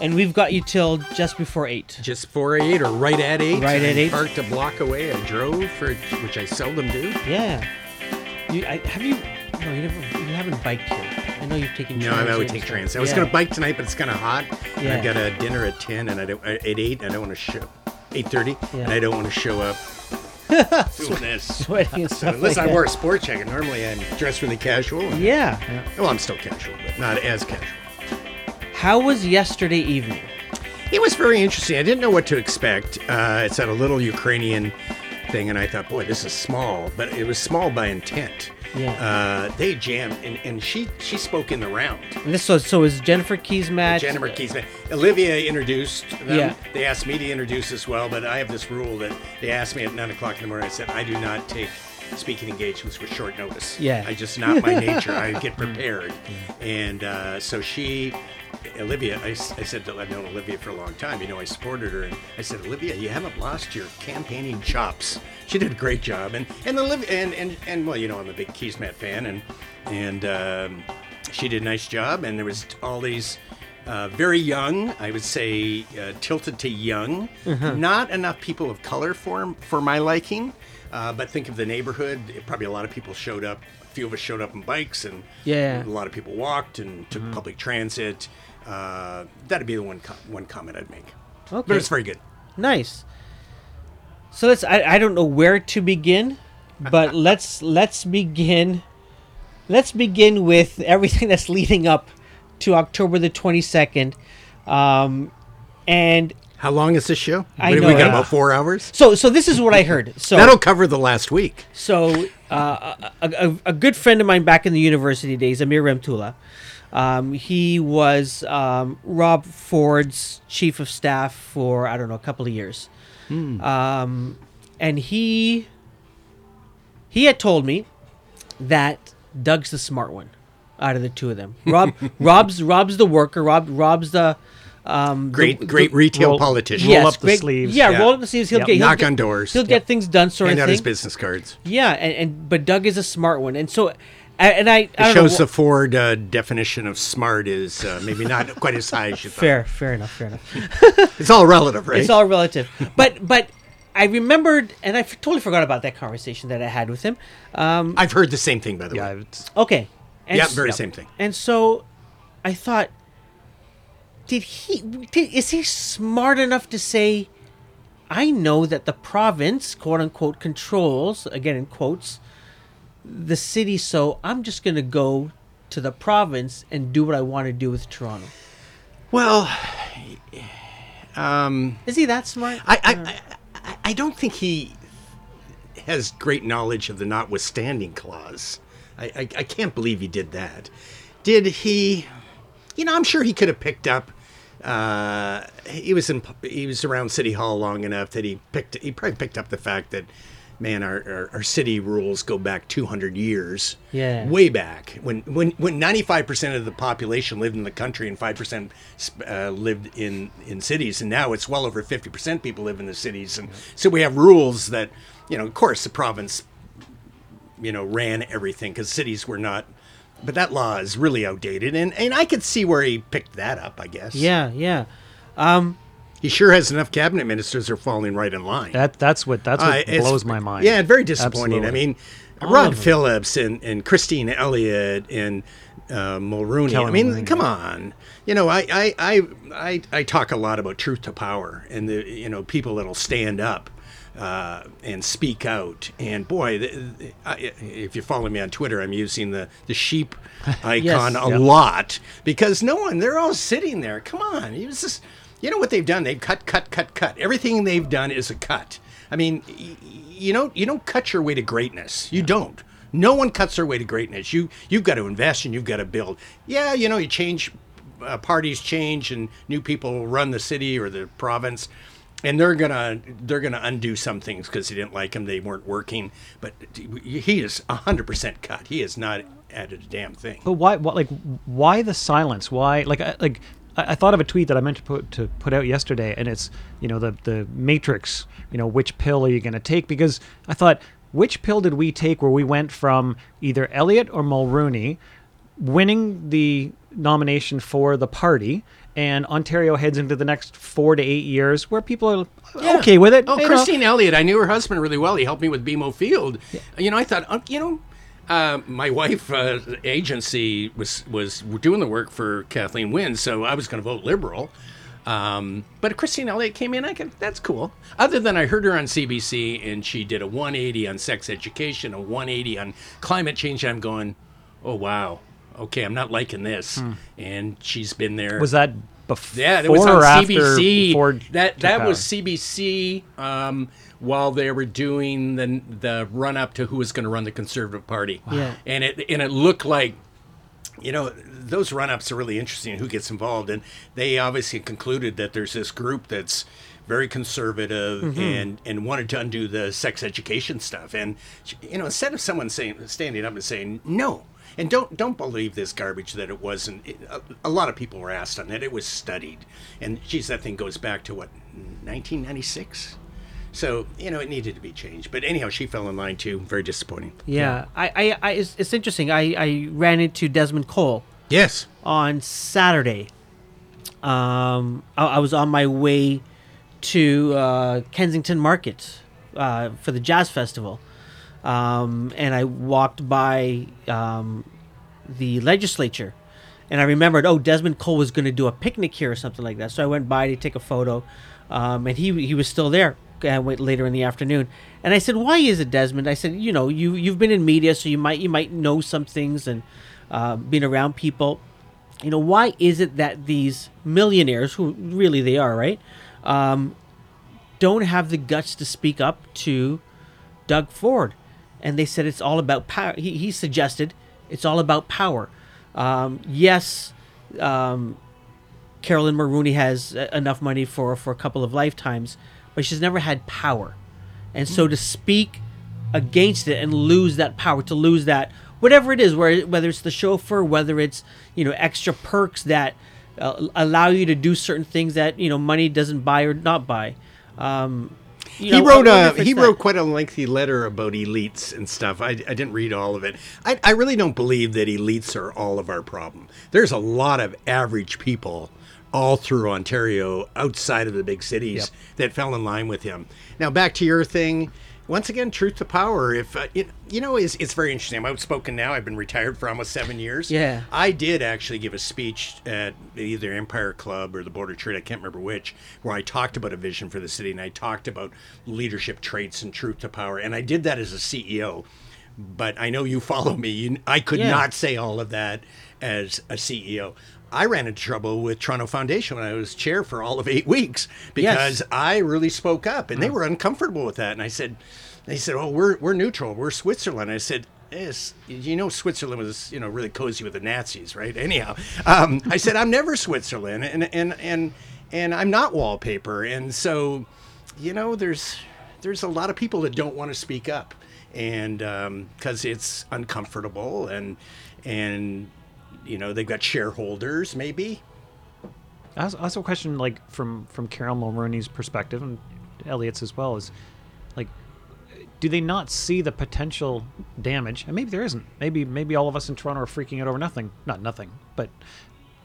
And we've got you till just before 8. Just before 8 or right at 8. Right at 8. Parked a block away and drove, which I seldom do. Yeah. You haven't biked here. I know you've taken trains. No, I would take trains. I was going to bike tonight, but it's kind of hot. Yeah. I've got a dinner at 10 and at 8, and I don't want to show 8:30, and I don't want to show up doing this. Sweating and stuff. So unless I wear a sport jacket, normally I'm dressed really casual. Yeah. Well, I'm still casual, but not as casual. How was yesterday evening? It was very interesting. I didn't know what to expect. It's at a little Ukrainian thing, and I thought, boy, this is small, but it was small by intent. Yeah. They jammed, and she spoke in the round. And this was, so is Jennifer Keesmaat. Jennifer Keesmaat. Olivia introduced them. Yeah. They asked me to introduce as well, but I have this rule that they asked me at 9 o'clock in the morning. I said, I do not take speaking engagements with short notice. Yeah. I just, not my nature. I get prepared. And so Olivia, I said that I've known Olivia for a long time. You know, I supported her. And I said, Olivia, you haven't lost your campaigning chops. She did a great job. And Olivia, and well, you know, I'm a big Keesmaat fan. And she did a nice job. And there was all these very young, I would say, tilted to young. Mm-hmm. Not enough people of color for my liking. But think of the neighborhood. Probably a lot of people showed up. A few of us showed up on bikes. And a lot of people walked and took public transit. That'd be the one comment I'd make. Okay. But it's very good. Nice. So I don't know where to begin, but let's begin with everything that's leading up to October the 22nd. And how long is this show? We got about 4 hours. So this is what I heard. So that'll cover the last week. So a good friend of mine back in the university days, Amir Remtulla. He was Rob Ford's chief of staff for, I don't know, a couple of years. And he had told me that Doug's the smart one out of the two of them. Rob's the worker. Rob's the great retail politician. Roll up the sleeves. Yeah, roll up the sleeves. He'll knock on doors. He'll get things done. Sort of thing. Hand out his business cards. Yeah, but Doug is a smart one, and so. And I shows the Ford definition of smart is maybe not quite as high as you thought. Fair enough. It's all relative, right? It's all relative. But I remembered, and I totally forgot about that conversation that I had with him. I've heard the same thing, by the way. Okay. Same thing. And so I thought, is he smart enough to say, I know that the province, quote unquote, controls, again in quotes, the city, so I'm just going to go to the province and do what I want to do with Toronto. Well, is he that smart? I don't think he has great knowledge of the notwithstanding clause. I can't believe he did that. Did he? You know, I'm sure he could have picked up. He was around City Hall long enough that he probably picked up the fact that, man, our city rules go back 200 years. Yeah. Way back. When 95% of the population lived in the country and 5% lived in cities. And now it's well over 50% people live in the cities. And so we have rules that, you know, of course the province, you know, ran everything because cities were not. But that law is really outdated. And I could see where he picked that up, I guess. Yeah. He sure has enough cabinet ministers who are falling right in line. That's what blows my mind. Yeah, very disappointing. Absolutely. I mean, Rod Phillips and Christine Elliott and Mulroney. Caroline Mulroney. Come on. You know, I talk a lot about truth to power and the, you know, people that'll stand up and speak out. And boy, if you follow me on Twitter, I'm using the sheep icon lot because they're all sitting there. Come on, it was just. You know what they've done? They've cut. Everything they've done is a cut. I mean, you don't cut your way to greatness. You don't. No one cuts their way to greatness. You've got to invest and you've got to build. Yeah, you know, you change, parties change, and new people run the city or the province, and they're gonna undo some things because they didn't like them. They weren't working. But he is 100% cut. He has not added a damn thing. But why the silence? Why like? I thought of a tweet that I meant to put out yesterday, and it's, you know, the matrix, you know, which pill are you going to take? Because I thought, which pill did we take where we went from either Elliott or Mulroney winning the nomination for the party And Ontario heads into the next 4 to 8 years where people are okay with it. Oh, Christine Elliott, I knew her husband really well. He helped me with BMO Field. Yeah. You know, I thought, my wife agency was doing the work for Kathleen Wynne, so I was going to vote Liberal. But Christine Elliott came in, that's cool. Other than I heard her on CBC, and she did a 180 on sex education, a 180 on climate change, and I'm going, oh, wow. Okay, I'm not liking this. And she's been there. Was that before that was on CBC. Ford that was CBC while they were doing the run-up to who was going to run the Conservative Party. Wow. Yeah. And it looked like, you know, those run-ups are really interesting, who gets involved. And they obviously concluded that there's this group that's very conservative and wanted to undo the sex education stuff. And, you know, instead of someone standing up and saying, no, and don't believe this garbage that it wasn't. A lot of people were asked on that. It was studied. And, geez, that thing goes back to, what, 1996? So, you know, it needed to be changed. But anyhow, she fell in line, too. Very disappointing. Yeah. It's interesting. I ran into Desmond Cole. Yes. On Saturday. I was on my way to Kensington Market for the Jazz Festival. And I walked by the legislature, and I remembered, Desmond Cole was going to do a picnic here or something like that. So I went by to take a photo, and he was still there. I went later in the afternoon, and I said, "Why is it, Desmond?" I said, "You know, you've been in media, so you might know some things and been around people. You know, why is it that these millionaires, who really they are, right, don't have the guts to speak up to Doug Ford?" And they said it's all about power. He suggested it's all about power. Caroline Mulroney has enough money for a couple of lifetimes, but she's never had power. And so to speak against it and lose that power, to lose that, whatever it is, whether it's the chauffeur, whether it's, you know, extra perks that allow you to do certain things that, you know, money doesn't buy or not buy. He wrote quite a lengthy letter about elites and stuff. I didn't read all of it. I really don't believe that elites are all of our problem. There's a lot of average people all through Ontario outside of the big cities that fell in line with him. Now, back to your thing. Once again, truth to power. If it's very interesting. I'm outspoken now. I've been retired for almost 7 years. Yeah. I did actually give a speech at either Empire Club or the Border Trade, I can't remember which, where I talked about a vision for the city, and I talked about leadership traits and truth to power. And I did that as a CEO. But I know you follow me. I could not say all of that as a CEO. I ran into trouble with Toronto Foundation when I was chair for all of 8 weeks because I really spoke up, and they were uncomfortable with that. And I said, they said, "Oh, we're neutral. We're Switzerland." I said, "Yes, you know, Switzerland was, you know, really cozy with the Nazis, right?" Anyhow, I said, "I'm never Switzerland, and I'm not wallpaper." And so, you know, there's a lot of people that don't want to speak up, and because it's uncomfortable, and. You know, they've got shareholders, maybe. I also question, like, from Carol Mulroney's perspective, and Elliot's as well, is, like, do they not see the potential damage? And maybe there isn't. Maybe all of us in Toronto are freaking out over nothing. Not nothing, but,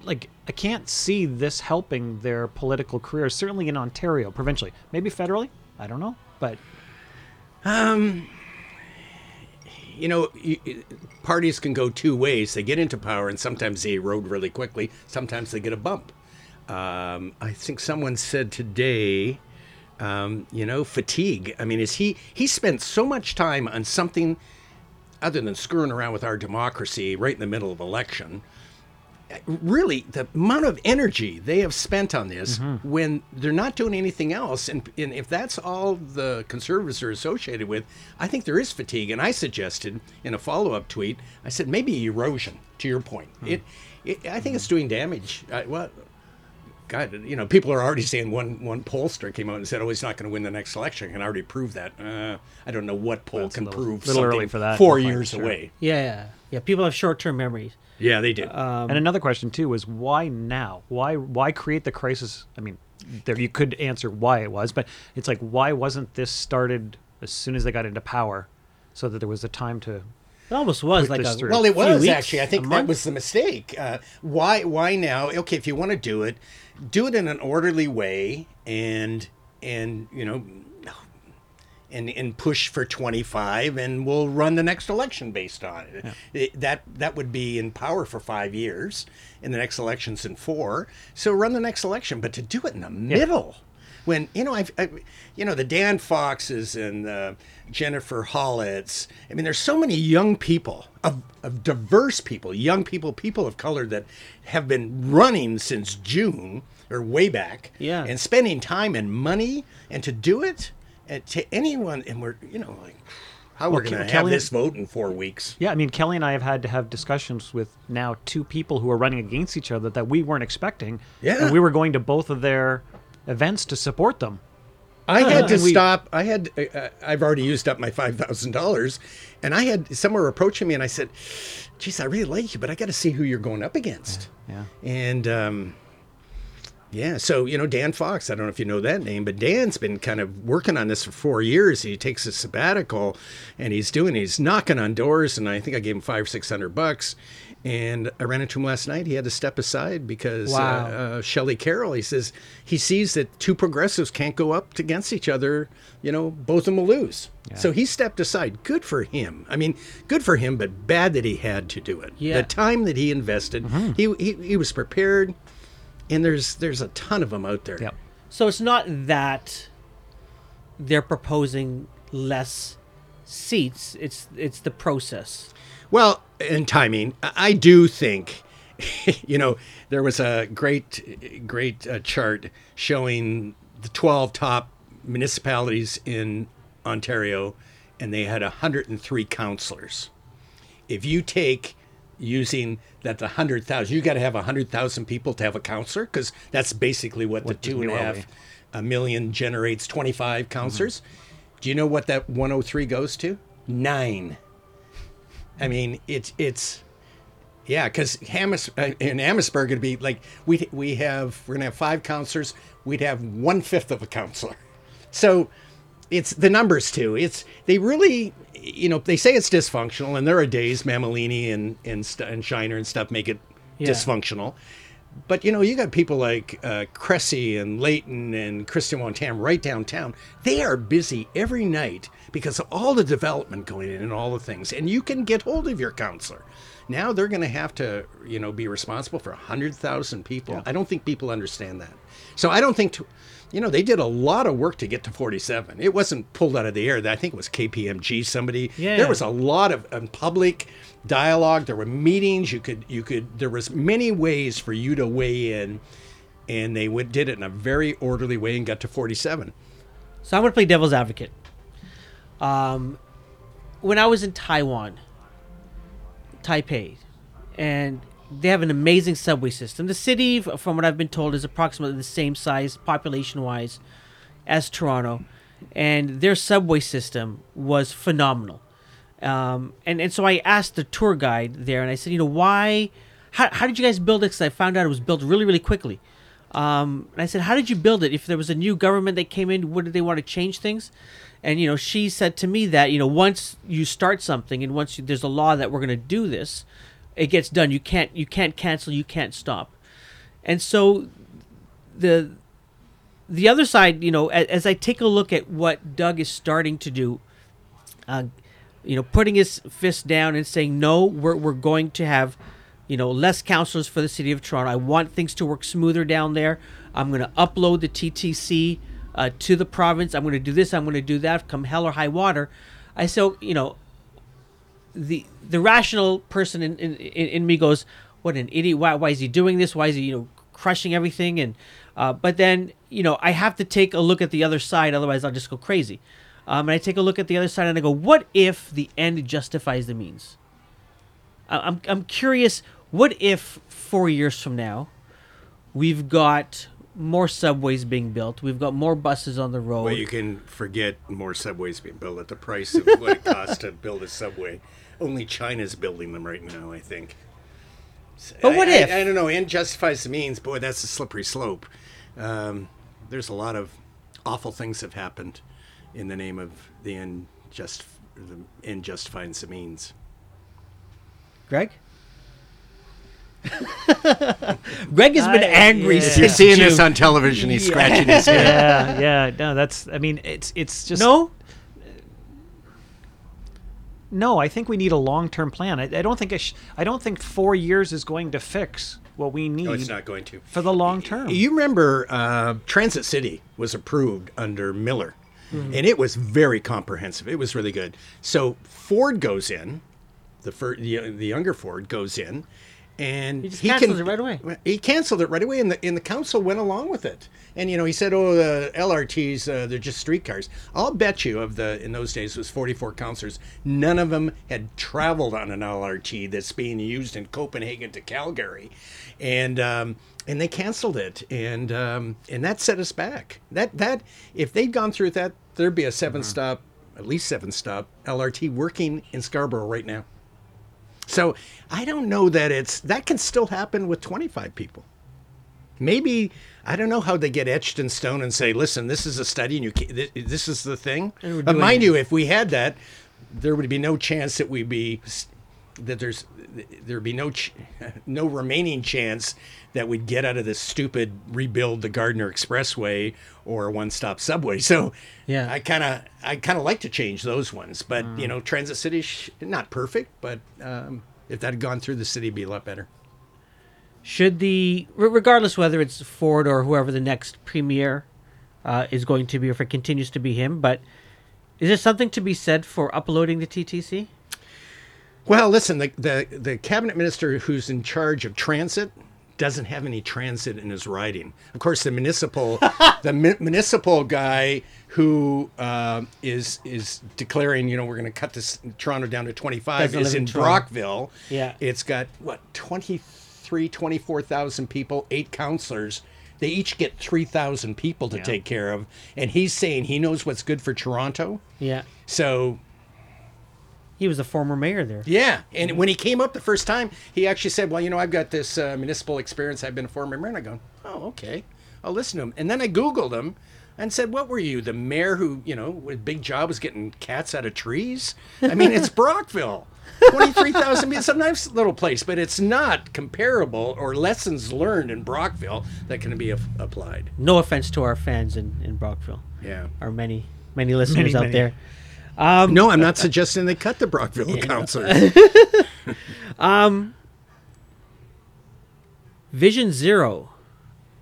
like, I can't see this helping their political careers, certainly in Ontario, provincially. Maybe federally? I don't know, but... You know, parties can go two ways. They get into power, and sometimes they erode really quickly. Sometimes they get a bump. I think someone said today, you know, fatigue. I mean, is he spent so much time on something other than screwing around with our democracy right in the middle of election. Really, the amount of energy they have spent on this when they're not doing anything else, and if that's all the Conservatives are associated with, I think there is fatigue. And I suggested in a follow-up tweet, I said maybe erosion. To your point, I think it's doing damage. God, you know, people are already saying one pollster came out and said, "Oh, he's not going to win the next election." I can already prove that. I don't know what poll can prove something early for that, 4 years away. Yeah. People have short-term memories. Yeah, they do. And another question too was, why now? Why create the crisis? I mean, there you could answer why it was, but it's like, why wasn't this started as soon as they got into power, so that there was a time to It almost was like a well, it was actually. I think that was the mistake. Why now? Okay, if you want to do it in an orderly way, and you know, and push for 25, and we'll run the next election based on it. Yeah. That would be in power for 5 years, and the next election's in 4. So run the next election, but to do it in the middle. When, you know, the Dan Foxes and the Jennifer Hollett's, I mean, there's so many young people, of diverse people, young people, people of color that have been running since June or way back, and spending time and money, and to do it to anyone, and we're, you know, like, how we're going to have this vote in 4 weeks. Yeah, I mean, Kelly and I have had to have discussions with now 2 people who are running against each other that we weren't expecting. Yeah. And we were going to both of their events to support them. I had to stop. I've already used up my $5,000, and I had someone approaching me, and I said, "Geez, I really like you, but I got to see who you're going up against." Yeah. And so, you know, Dan Fox. I don't know if you know that name, but Dan's been kind of working on this for 4 years. He takes a sabbatical, and he's knocking on doors, and I think I gave him $500-$600. And I ran into him last night. He had to step aside because Shelley Carroll, he says, he sees that 2 progressives can't go up against each other. You know, both of them will lose. Yeah. So he stepped aside. Good for him. I mean, good for him, but bad that he had to do it. Yeah. The time that he invested, he was prepared. And there's a ton of them out there. Yep. So it's not that they're proposing less seats. It's the process. Well, and timing. I do think, you know, there was a great chart showing the 12 top municipalities in Ontario, and they had 103 councillors. If you take using that 100,000, you got to have 100,000 people to have a councillor, because that's basically what the 2.5 million generates, 25 councillors. Mm-hmm. Do you know what that 103 goes to? 9. I mean, it's because in Amherstburg it'd be like we're gonna have 5 councillors, we'd have 1/5 of a councillor. So it's the numbers too. They really, you know, they say it's dysfunctional, and there are days Mammolini and Shiner and stuff make it dysfunctional. But, you know, you got people like Cressy and Leighton and Kristyn Wong-Tam right downtown. They are busy every night because of all the development going in and all the things. And you can get hold of your counselor. Now they're going to have to, you know, be responsible for 100,000 people. Yeah. I don't think people understand that. So I don't think, you know, they did a lot of work to get to 47. It wasn't pulled out of the air. I think it was KPMG, somebody. Yeah. There was a lot of public dialogue. There were meetings. There was many ways for you to weigh in, and they did it in a very orderly way and got to 47. So I'm going to play devil's advocate. When I was in Taipei, and they have an amazing subway system. The city, from what I've been told, is approximately the same size population-wise as Toronto, and their subway system was phenomenal. And so I asked the tour guide there, and I said, you know, why? How did you guys build it? Because I found out it was built really, really quickly. And I said, how did you build it? If there was a new government that came in, would they want to change things? And, you know, she said to me that, you know, once you start something and once there's a law that we're going to do this, it gets done. You can't cancel. You can't stop. And so the other side, you know, as I take a look at what Doug is starting to do, you know, putting his fist down and saying, no, we're going to have, you know, less councillors for the city of Toronto. I want things to work smoother down there. I'm going to upload the TTC to the province. I'm going to do this. I'm going to do that. Come hell or high water. I say, you know, the rational person in me goes, what an idiot. Why is he doing this? Why is he, you know, crushing everything? And but then, you know, I have to take a look at the other side. Otherwise, I'll just go crazy. And I take a look at the other side and I go, what if the end justifies the means? I'm curious, what if 4 years from now we've got more subways being built, we've got more buses on the road? Well, you can forget more subways being built at the price of what it costs to build a subway. Only China's building them right now, I think. But what if? I don't know. End justifies the means. Boy, that's a slippery slope. There's a lot of awful things have happened in the name of the end justifying the means. Greg? Greg has been angry since you're seeing June. This on television. He's scratching his head. No, that's. I mean, it's just no. No, I think we need a long-term plan. I don't think I don't think 4 years is going to fix what we need. No, it's not going to for the long term. You remember Transit City was approved under Miller, and it was very comprehensive. It was really good. So Ford goes in, the younger Ford goes in. And he just canceled it right away. He canceled it right away, and the council went along with it. And you know, he said, "Oh, the LRTs, they're just streetcars." I'll bet you, in those days, it was 44 councillors. None of them had traveled on an LRT that's being used in Copenhagen to Calgary, and they canceled it, and that set us back. That if they'd gone through that, there'd be a at least seven stop LRT working in Scarborough right now. So I don't know that that can still happen with 25 people. Maybe, I don't know how they get etched in stone and say, listen, this is a study and this is the thing. But mind you, if we had that, there would be no chance that there'd be no remaining chance that we'd get out of this stupid rebuild the Gardiner Expressway or one-stop subway. So yeah, I kind of like to change those ones, but you know, Transit City not perfect, but if that had gone through, the city would be a lot better. Should regardless whether it's Ford or whoever the next premier is going to be, or if it continues to be him, but is there something to be said for uploading the TTC? Well, listen, the cabinet minister who's in charge of transit doesn't have any transit in his riding. Of course, the municipal municipal guy who is declaring, you know, we're going to cut this Toronto down to 25 doesn't is in Brockville. Yeah. It's got 24,000 people, 8 councillors. They each get 3,000 people to take care of, and he's saying he knows what's good for Toronto. Yeah. So he was a former mayor there. Yeah, and when he came up the first time, he actually said, well, you know, I've got this municipal experience. I've been a former mayor. And I go, oh, okay, I'll listen to him. And then I Googled him and said, what were you, the mayor who, you know, with big job was getting cats out of trees? I mean, it's Brockville, 23,000 people. It's a nice little place, but it's not comparable or lessons learned in Brockville that can be applied. No offense to our fans in Brockville. Yeah. Our many listeners out there. No, I'm not suggesting they cut the Brockville councillors. Vision Zero,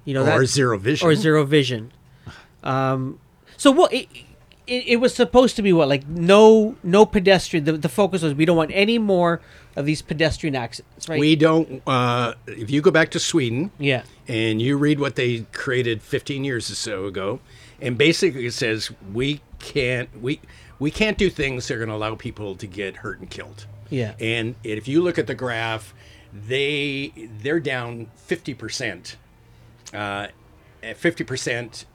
you know, Zero Vision. So what it was supposed to be, what, like no pedestrian. The focus was we don't want any more of these pedestrian accidents, right? We don't. If you go back to Sweden, and you read what they created 15 years or so ago, and basically it says we can't do things that are going to allow people to get hurt and killed. Yeah. And if you look at the graph, they're down 50%, 50%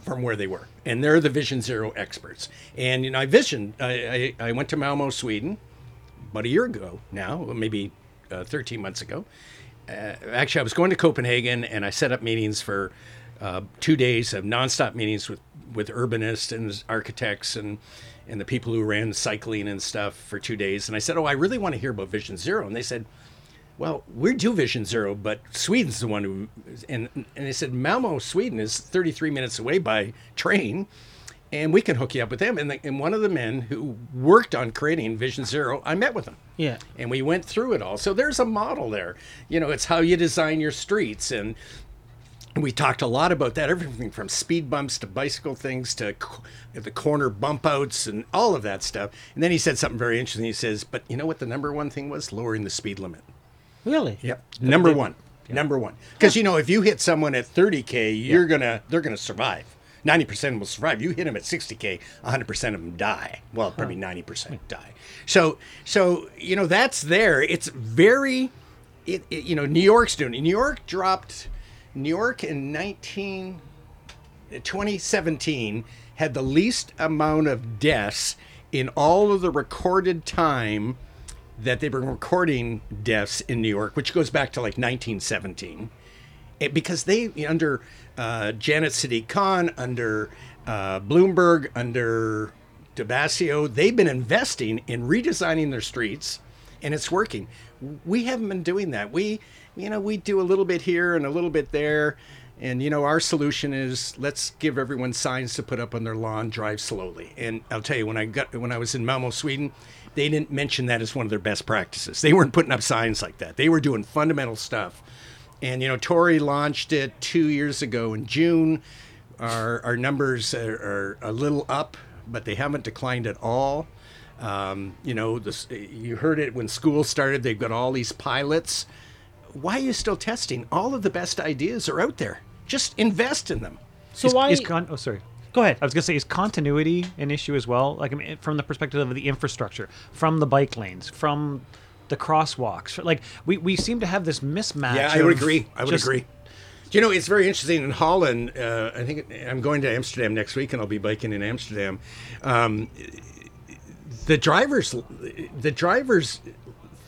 from where they were. And they're the Vision Zero experts. And, you know, I went to Malmö, Sweden, about a year ago now, maybe 13 months ago. Actually, I was going to Copenhagen, and I set up meetings for 2 days of nonstop meetings with urbanists and architects and the people who ran cycling and stuff for 2 days. And I said, I really want to hear about Vision Zero. And they said, well, we do Vision Zero, but Sweden's the one who... And they said, Malmö, Sweden is 33 minutes away by train, and we can hook you up with them. And one of the men who worked on creating Vision Zero, I met with him. Yeah. And we went through it all. So there's a model there. You know, it's how you design your streets, and we talked a lot about that, everything from speed bumps to bicycle things to the corner bump outs and all of that stuff. And then he said something very interesting. He says, but you know what the number one thing was? Lowering the speed limit. Really? Yep. Number one. Because, you know, if you hit someone at 30K, they're going to survive. 90% of them will survive. You hit them at 60K, 100% of them die. Well, probably 90% die. So, you know, that's there. It's very, you know, New York's doing it. New York in 2017 had the least amount of deaths in all of the recorded time that they've been recording deaths in New York, which goes back to like 1917. Because they, under Janet Siddiq Khan, under Bloomberg, under DeBasio, they've been investing in redesigning their streets and it's working. We haven't been doing that. We do a little bit here and a little bit there. And, you know, our solution is let's give everyone signs to put up on their lawn, drive slowly. And I'll tell you, when I was in Malmö, Sweden, they didn't mention that as one of their best practices. They weren't putting up signs like that. They were doing fundamental stuff. And, you know, Tory launched it 2 years ago in June. Our numbers are a little up, but they haven't declined at all. You know, you heard it when school started. They've got all these pilots. Why are you still testing? All of the best ideas are out there. Just invest in them. So Go ahead. I was going to say, is continuity an issue as well? Like, I mean, from the perspective of the infrastructure, from the bike lanes, from the crosswalks. Like, we seem to have this mismatch. Yeah, I would agree. You know, it's very interesting in Holland. I think I'm going to Amsterdam next week, and I'll be biking in Amsterdam. The drivers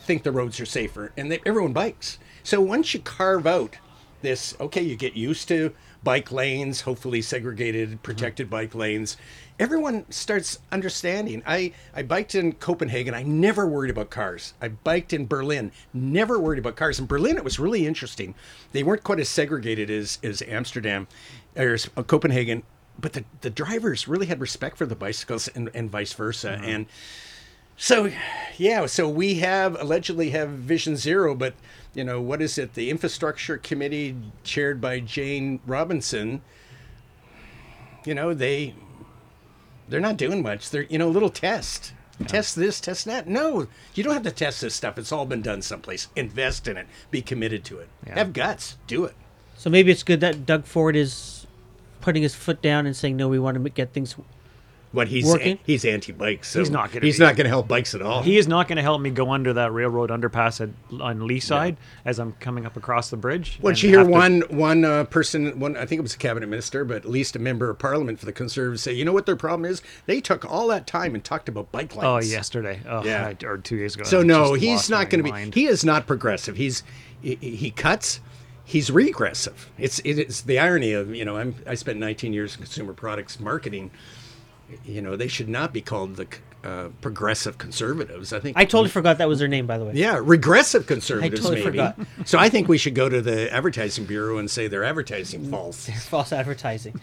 think the roads are safer, and everyone bikes. So once you carve out this, okay, you get used to bike lanes, hopefully segregated, protected bike lanes, everyone starts understanding. I biked in Copenhagen. I never worried about cars. I biked in Berlin, never worried about cars. In Berlin, it was really interesting. They weren't quite as segregated as Amsterdam or as Copenhagen, but the drivers really had respect for the bicycles and vice versa. Mm-hmm. And so, yeah, so we allegedly have Vision Zero, but, you know, what is it? The infrastructure committee chaired by Jane Robinson, you know, they're not doing much. They're, you know, little test. Yeah. Test this, test that. No, you don't have to test this stuff. It's all been done someplace. Invest in it. Be committed to it. Yeah. Have guts. Do it. So maybe it's good that Doug Ford is putting his foot down and saying, no, we want to get things But he's anti-bikes. So he's not going to help bikes at all. He is not going to help me go under that railroad underpass on Lee side as I'm coming up across the bridge. Well, did you hear one person, I think it was a cabinet minister, but at least a member of parliament for the Conservatives say, you know what their problem is? They took all that time and talked about bike lanes. Oh, yesterday. Oh, yeah. Or 2 days ago. So no, he's not going to be. He is not progressive. He cuts. He's regressive. It's the irony of, you know, I spent 19 years in consumer products marketing. You know, they should not be called the progressive conservatives. I think I totally forgot that was their name, by the way. Yeah, regressive conservatives. I totally forgot. So I think we should go to the advertising bureau and say they're advertising false. They're false advertising.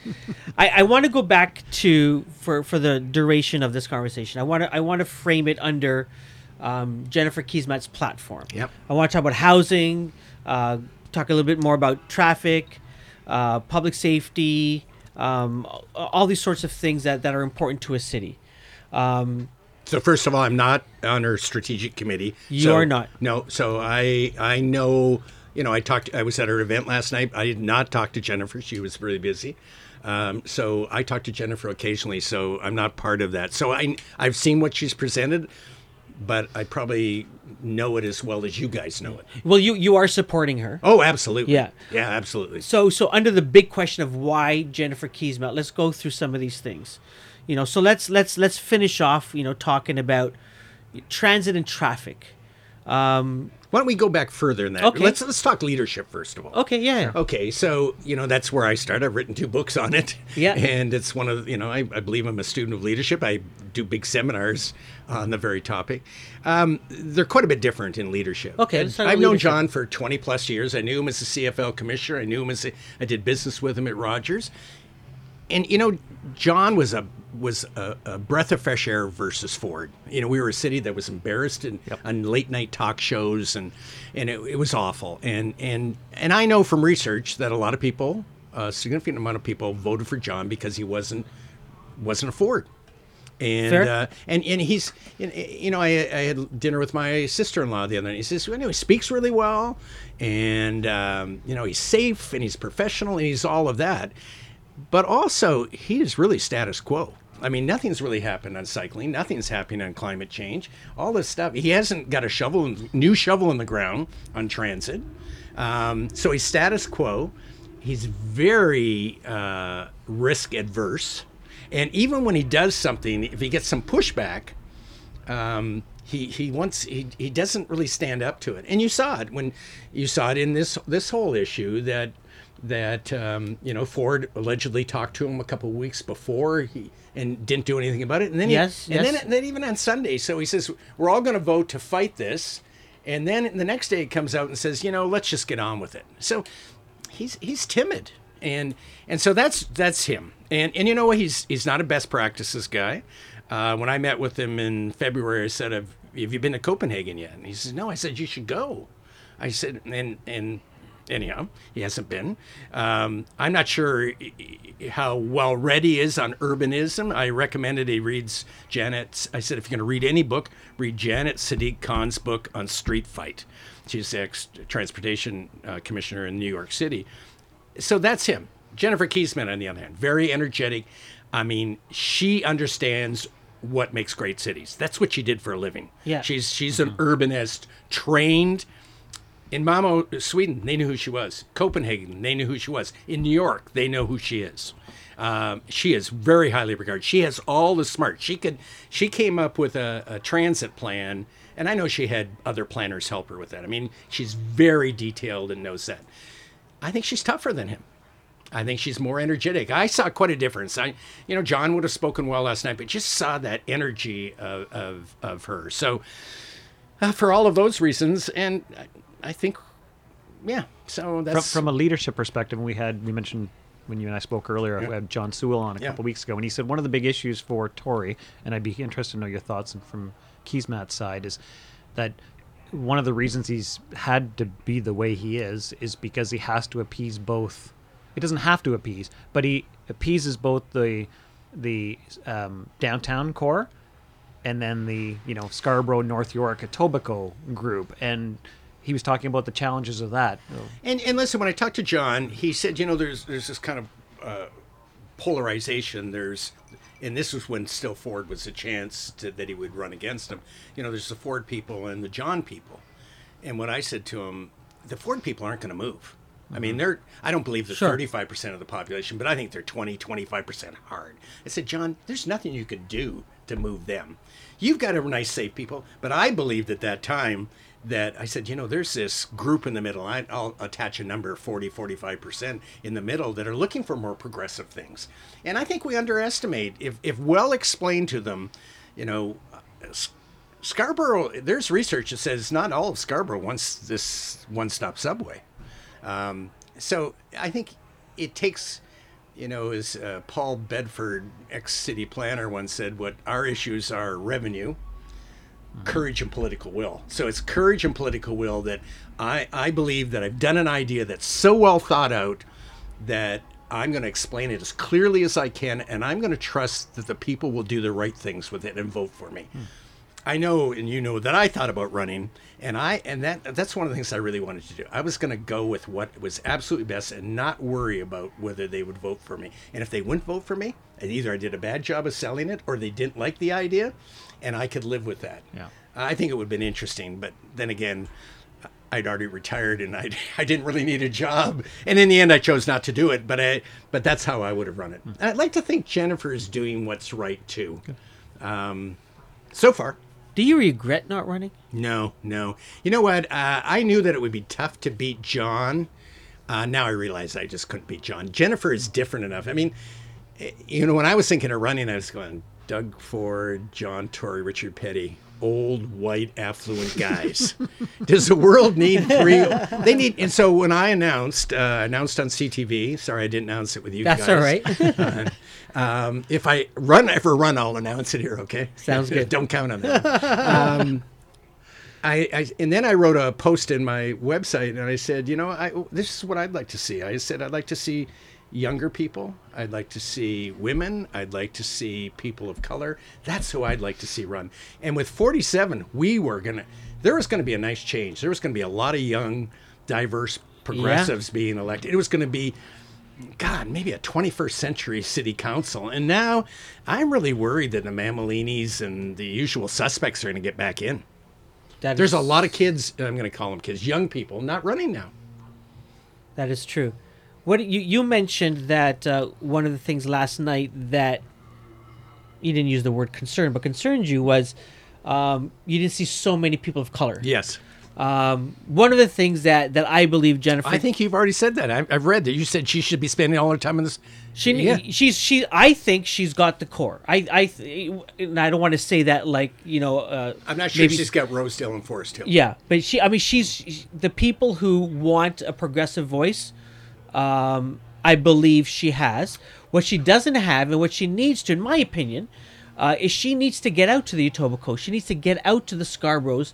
I want to go back to for the duration of this conversation. I want to frame it under Jennifer Keesmaat's platform. Yep. I want to talk about housing. Talk a little bit more about traffic, public safety. All these sorts of things that are important to a city. So first of all, I'm not on her strategic committee. You're not. No. So I know, you know, I was at her event last night. I did not talk to Jennifer. She was really busy. So I talk to Jennifer occasionally, so I'm not part of that. So I've seen what she's presented, but I probably know it as well as you guys know it. Well, you are supporting her. Oh, absolutely. Yeah. Yeah, absolutely. So under the big question of why Jennifer Keesmaat, let's go through some of these things. You know, so let's finish off, you know, talking about transit and traffic. Why don't we go back further in that? Okay. Let's talk leadership first of all. Okay, yeah. Okay, so, you know, that's where I start. I've written 2 books on it. Yeah. And it's one of, you know, I believe I'm a student of leadership. I do big seminars on the very topic. They're quite a bit different in leadership. Okay, let's start with leadership. I've known John for 20 plus years. I knew him as the CFL commissioner. I did business with him at Rogers. And, you know, John was a breath of fresh air versus Ford. You know, we were a city that was embarrassed on late night talk shows, and it was awful. And I know from research that a lot of people, a significant amount of people, voted for John because he wasn't a Ford. And he's, you know, I had dinner with my sister-in-law the other night. He says, well, you know, he speaks really well, and you know, he's safe and he's professional and he's all of that. But also, he is really status quo. I mean, nothing's really happened on cycling. Nothing's happening on climate change. All this stuff. He hasn't got a new shovel in the ground on transit. So he's status quo. He's very risk adverse. And even when he does something, if he gets some pushback, he doesn't really stand up to it. And you saw it in this whole issue that that, you know, Ford allegedly talked to him a couple of weeks before and didn't do anything about it. And then then even on Sunday. So he says, we're all going to vote to fight this. And then the next day it comes out and says, you know, let's just get on with it. So he's timid. And so that's him. And you know what? He's not a best practices guy. When I met with him in February, I said, have you been to Copenhagen yet? And he says, no. I said, you should go. I said, and anyhow, he hasn't been. I'm not sure how well read he is on urbanism. I recommended he reads Janet. I said, if you're going to read any book, read Janet Sadiq Khan's book on street fight. She's the ex-transportation commissioner in New York City. So that's him. Jennifer Keesmaat, on the other hand, very energetic. I mean, she understands what makes great cities. That's what she did for a living. Yeah. She's an urbanist, trained. In Malmö, Sweden, they knew who she was. Copenhagen, they knew who she was. In New York, they know who she is. She is very highly regarded. She has all the smarts. She came up with a transit plan, and I know she had other planners help her with that. I mean, she's very detailed and knows that. I think she's tougher than him. I think she's more energetic. I saw quite a difference. You know, John would have spoken well last night, but just saw that energy of her. So for all of those reasons, and I think, yeah. So that's from a leadership perspective. We mentioned when you and I spoke earlier, we had John Sewell on a couple of weeks ago, and he said one of the big issues for Tory, and I'd be interested to know your thoughts and from Keesmaat's side, is that one of the reasons he's had to be the way he is because he has to appease both. He doesn't have to appease, but he appeases both the downtown core, and then the Scarborough, North York, Etobicoke group. And he was talking about the challenges of that. And listen, when I talked to John, he said, there's this kind of polarization. And this was when still Ford was a chance that he would run against him. There's the Ford people and the John people. And what I said to him, the Ford people aren't going to move. I mean, I don't believe they're 35% of the population, but I think they're 20-25% hard. I said, John, there's nothing you could do to move them. You've got a nice, safe people. But I believed at that time that I said, there's this group in the middle. I'll attach a number, 40-45% in the middle, that are looking for more progressive things. And I think we underestimate, if well explained to them, Scarborough, there's research that says not all of Scarborough wants this one-stop subway. So I think it takes, as Paul Bedford, ex-city planner, once said, what our issues are: revenue, courage, and political will. So it's courage and political will that I believe that I've done an idea that's so well thought out that I'm going to explain it as clearly as I can, and I'm going to trust that the people will do the right things with it and vote for me. I know, and you know, that I thought about running, and that's one of the things I really wanted to do. I was going to go with what was absolutely best and not worry about whether they would vote for me. And if they wouldn't vote for me, and either I did a bad job of selling it or they didn't like the idea, and I could live with that. Yeah. I think it would have been interesting, but then again, I'd already retired and I didn't really need a job. And in the end, I chose not to do it, but that's how I would have run it. And I'd like to think Jennifer is doing what's right, too. So far. Do you regret not running? No. You know what? I knew that it would be tough to beat John. Now I realize I just couldn't beat John. Jennifer is different enough. I mean, when I was thinking of running, I was going, Doug Ford, John Tory, Richard Petty, old, white, affluent guys. Does the world need three? And so when I announced on CTV, sorry, I didn't announce it with you guys. That's all right. If I run, I'll announce it here. Okay. Sounds good. Don't count on that. And then I wrote a post in my website and I said, this is what I'd like to see. I said, I'd like to see younger people. I'd like to see women. I'd like to see people of color. That's who I'd like to see run. And with 47, there was going to be a nice change. There was going to be a lot of young, diverse progressives being elected. It was going to be, God, maybe a 21st century city council. And now I'm really worried that the Mammalinis and the usual suspects are going to get back in. There's a lot of kids, I'm going to call them kids, young people, not running now. That is true. What you mentioned that one of the things last night that you didn't use the word concern, but concerned you was you didn't see so many people of color. Yes. One of the things that I believe, Jennifer, I think you've already said that. I've read that you said she should be spending all her time in this. I think she's got the core. I don't want to say that like, you know, I'm not sure if she's got Rosedale and Forest Hill. Yeah. But she's the people who want a progressive voice. I believe she has. What she doesn't have and what she needs to, in my opinion, is she needs to get out to the Etobicoke. She needs to get out to the Scarboroughs,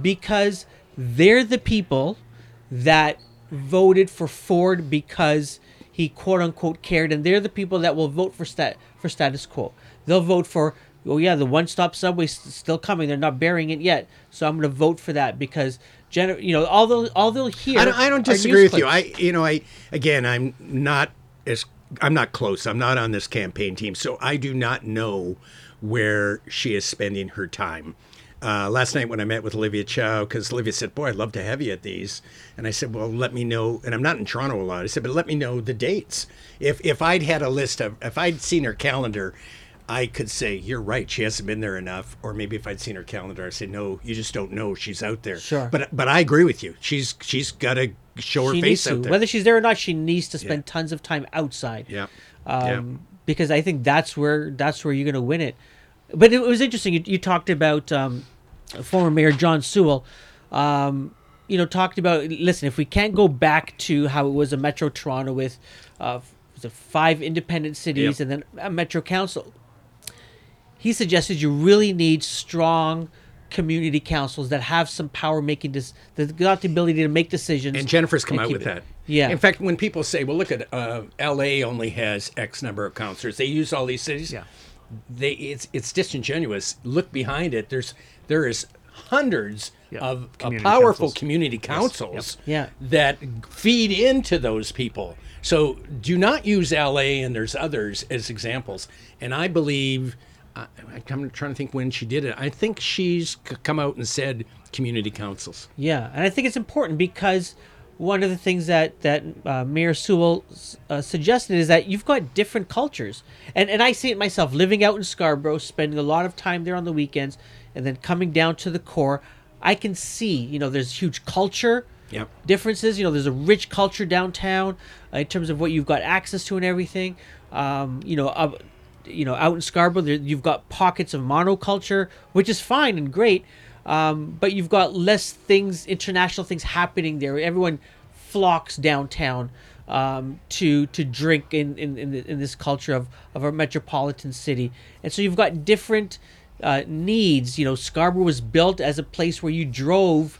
because they're the people that voted for Ford because he quote unquote cared, and they're the people that will vote for status quo. They'll vote for, oh yeah, the one-stop subway's still coming. They're not burying it yet, so I'm going to vote for that because all they'll hear. I don't disagree with you. I'm not close. I'm not on this campaign team, so I do not know where she is spending her time. Last night when I met with Olivia Chow, because Olivia said, boy, I'd love to have you at these. And I said, well, let me know. And I'm not in Toronto a lot. I said, but let me know the dates. If I'd had a list of, if I'd seen her calendar, I could say, you're right, she hasn't been there enough. Or maybe if I'd seen her calendar, I'd say, no, you just don't know she's out there. Sure. But I agree with you. She's got to show her face out there. Whether she's there or not, she needs to spend tons of time outside. Yeah. Because I think that's where you're going to win it. But it was interesting. You talked about... former Mayor John Sewell, talked about, listen, if we can't go back to how it was a Metro Toronto with the 5 independent cities and then a Metro Council, he suggested you really need strong community councils that have some power making this, that got the ability to make decisions. And Jennifer's come out with that. Yeah. In fact, when people say, well, look at LA only has X number of councillors, they use all these cities. Yeah. It's disingenuous. Look behind it. There is hundreds of powerful community councils that feed into those people. So do not use LA and there's others as examples. And I believe, I'm trying to think when she did it. I think she's come out and said community councils. Yeah, and I think it's important because one of the things that Mayor Sewell suggested is that you've got different cultures. And I see it myself, living out in Scarborough, spending a lot of time there on the weekends, and then coming down to the core, I can see, there's huge culture differences. There's a rich culture downtown in terms of what you've got access to and everything. Out in Scarborough, you've got pockets of monoculture, which is fine and great. But you've got less things, international things happening there. Everyone flocks downtown to drink in this culture of our metropolitan city. And so you've got different needs. Scarborough was built as a place where you drove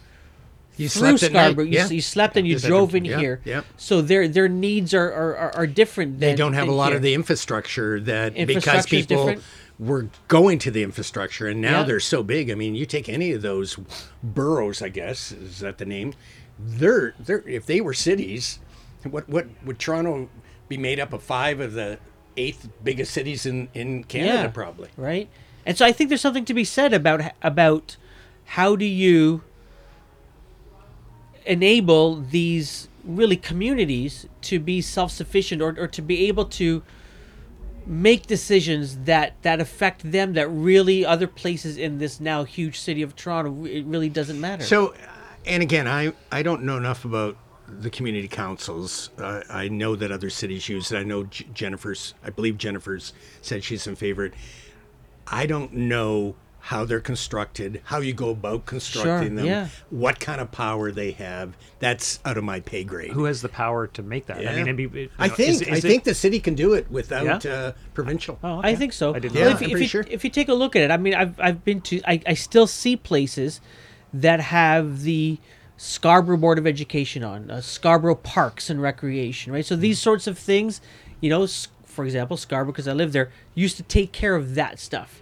through Scarborough. You slept and you drove in here. Yeah. So their needs are different. They don't have a lot of the infrastructure because people were going to the infrastructure, and now they're so big. I mean, you take any of those boroughs, I guess, is that the name? They're if they were cities, what would Toronto be made up of? 5 of the 8th biggest cities in Canada, probably. Right. And so I think there's something to be said about how do you enable these really communities to be self-sufficient or to be able to make decisions that affect them that really other places in this now huge city of Toronto, it really doesn't matter. So, and again, I don't know enough about the community councils. I know that other cities use it. I know I believe Jennifer's said she's in favor. I don't know how they're constructed, how you go about constructing them, what kind of power they have. That's out of my pay grade. Who has the power to make that? Yeah. I mean, I think the city can do it without provincial. Oh, okay. I think so. I didn't know. If you take a look at it, I mean, I've been to. I still see places that have the Scarborough Board of Education on Scarborough Parks and Recreation, right? So these sorts of things, for example, Scarborough, because I live there, used to take care of that stuff.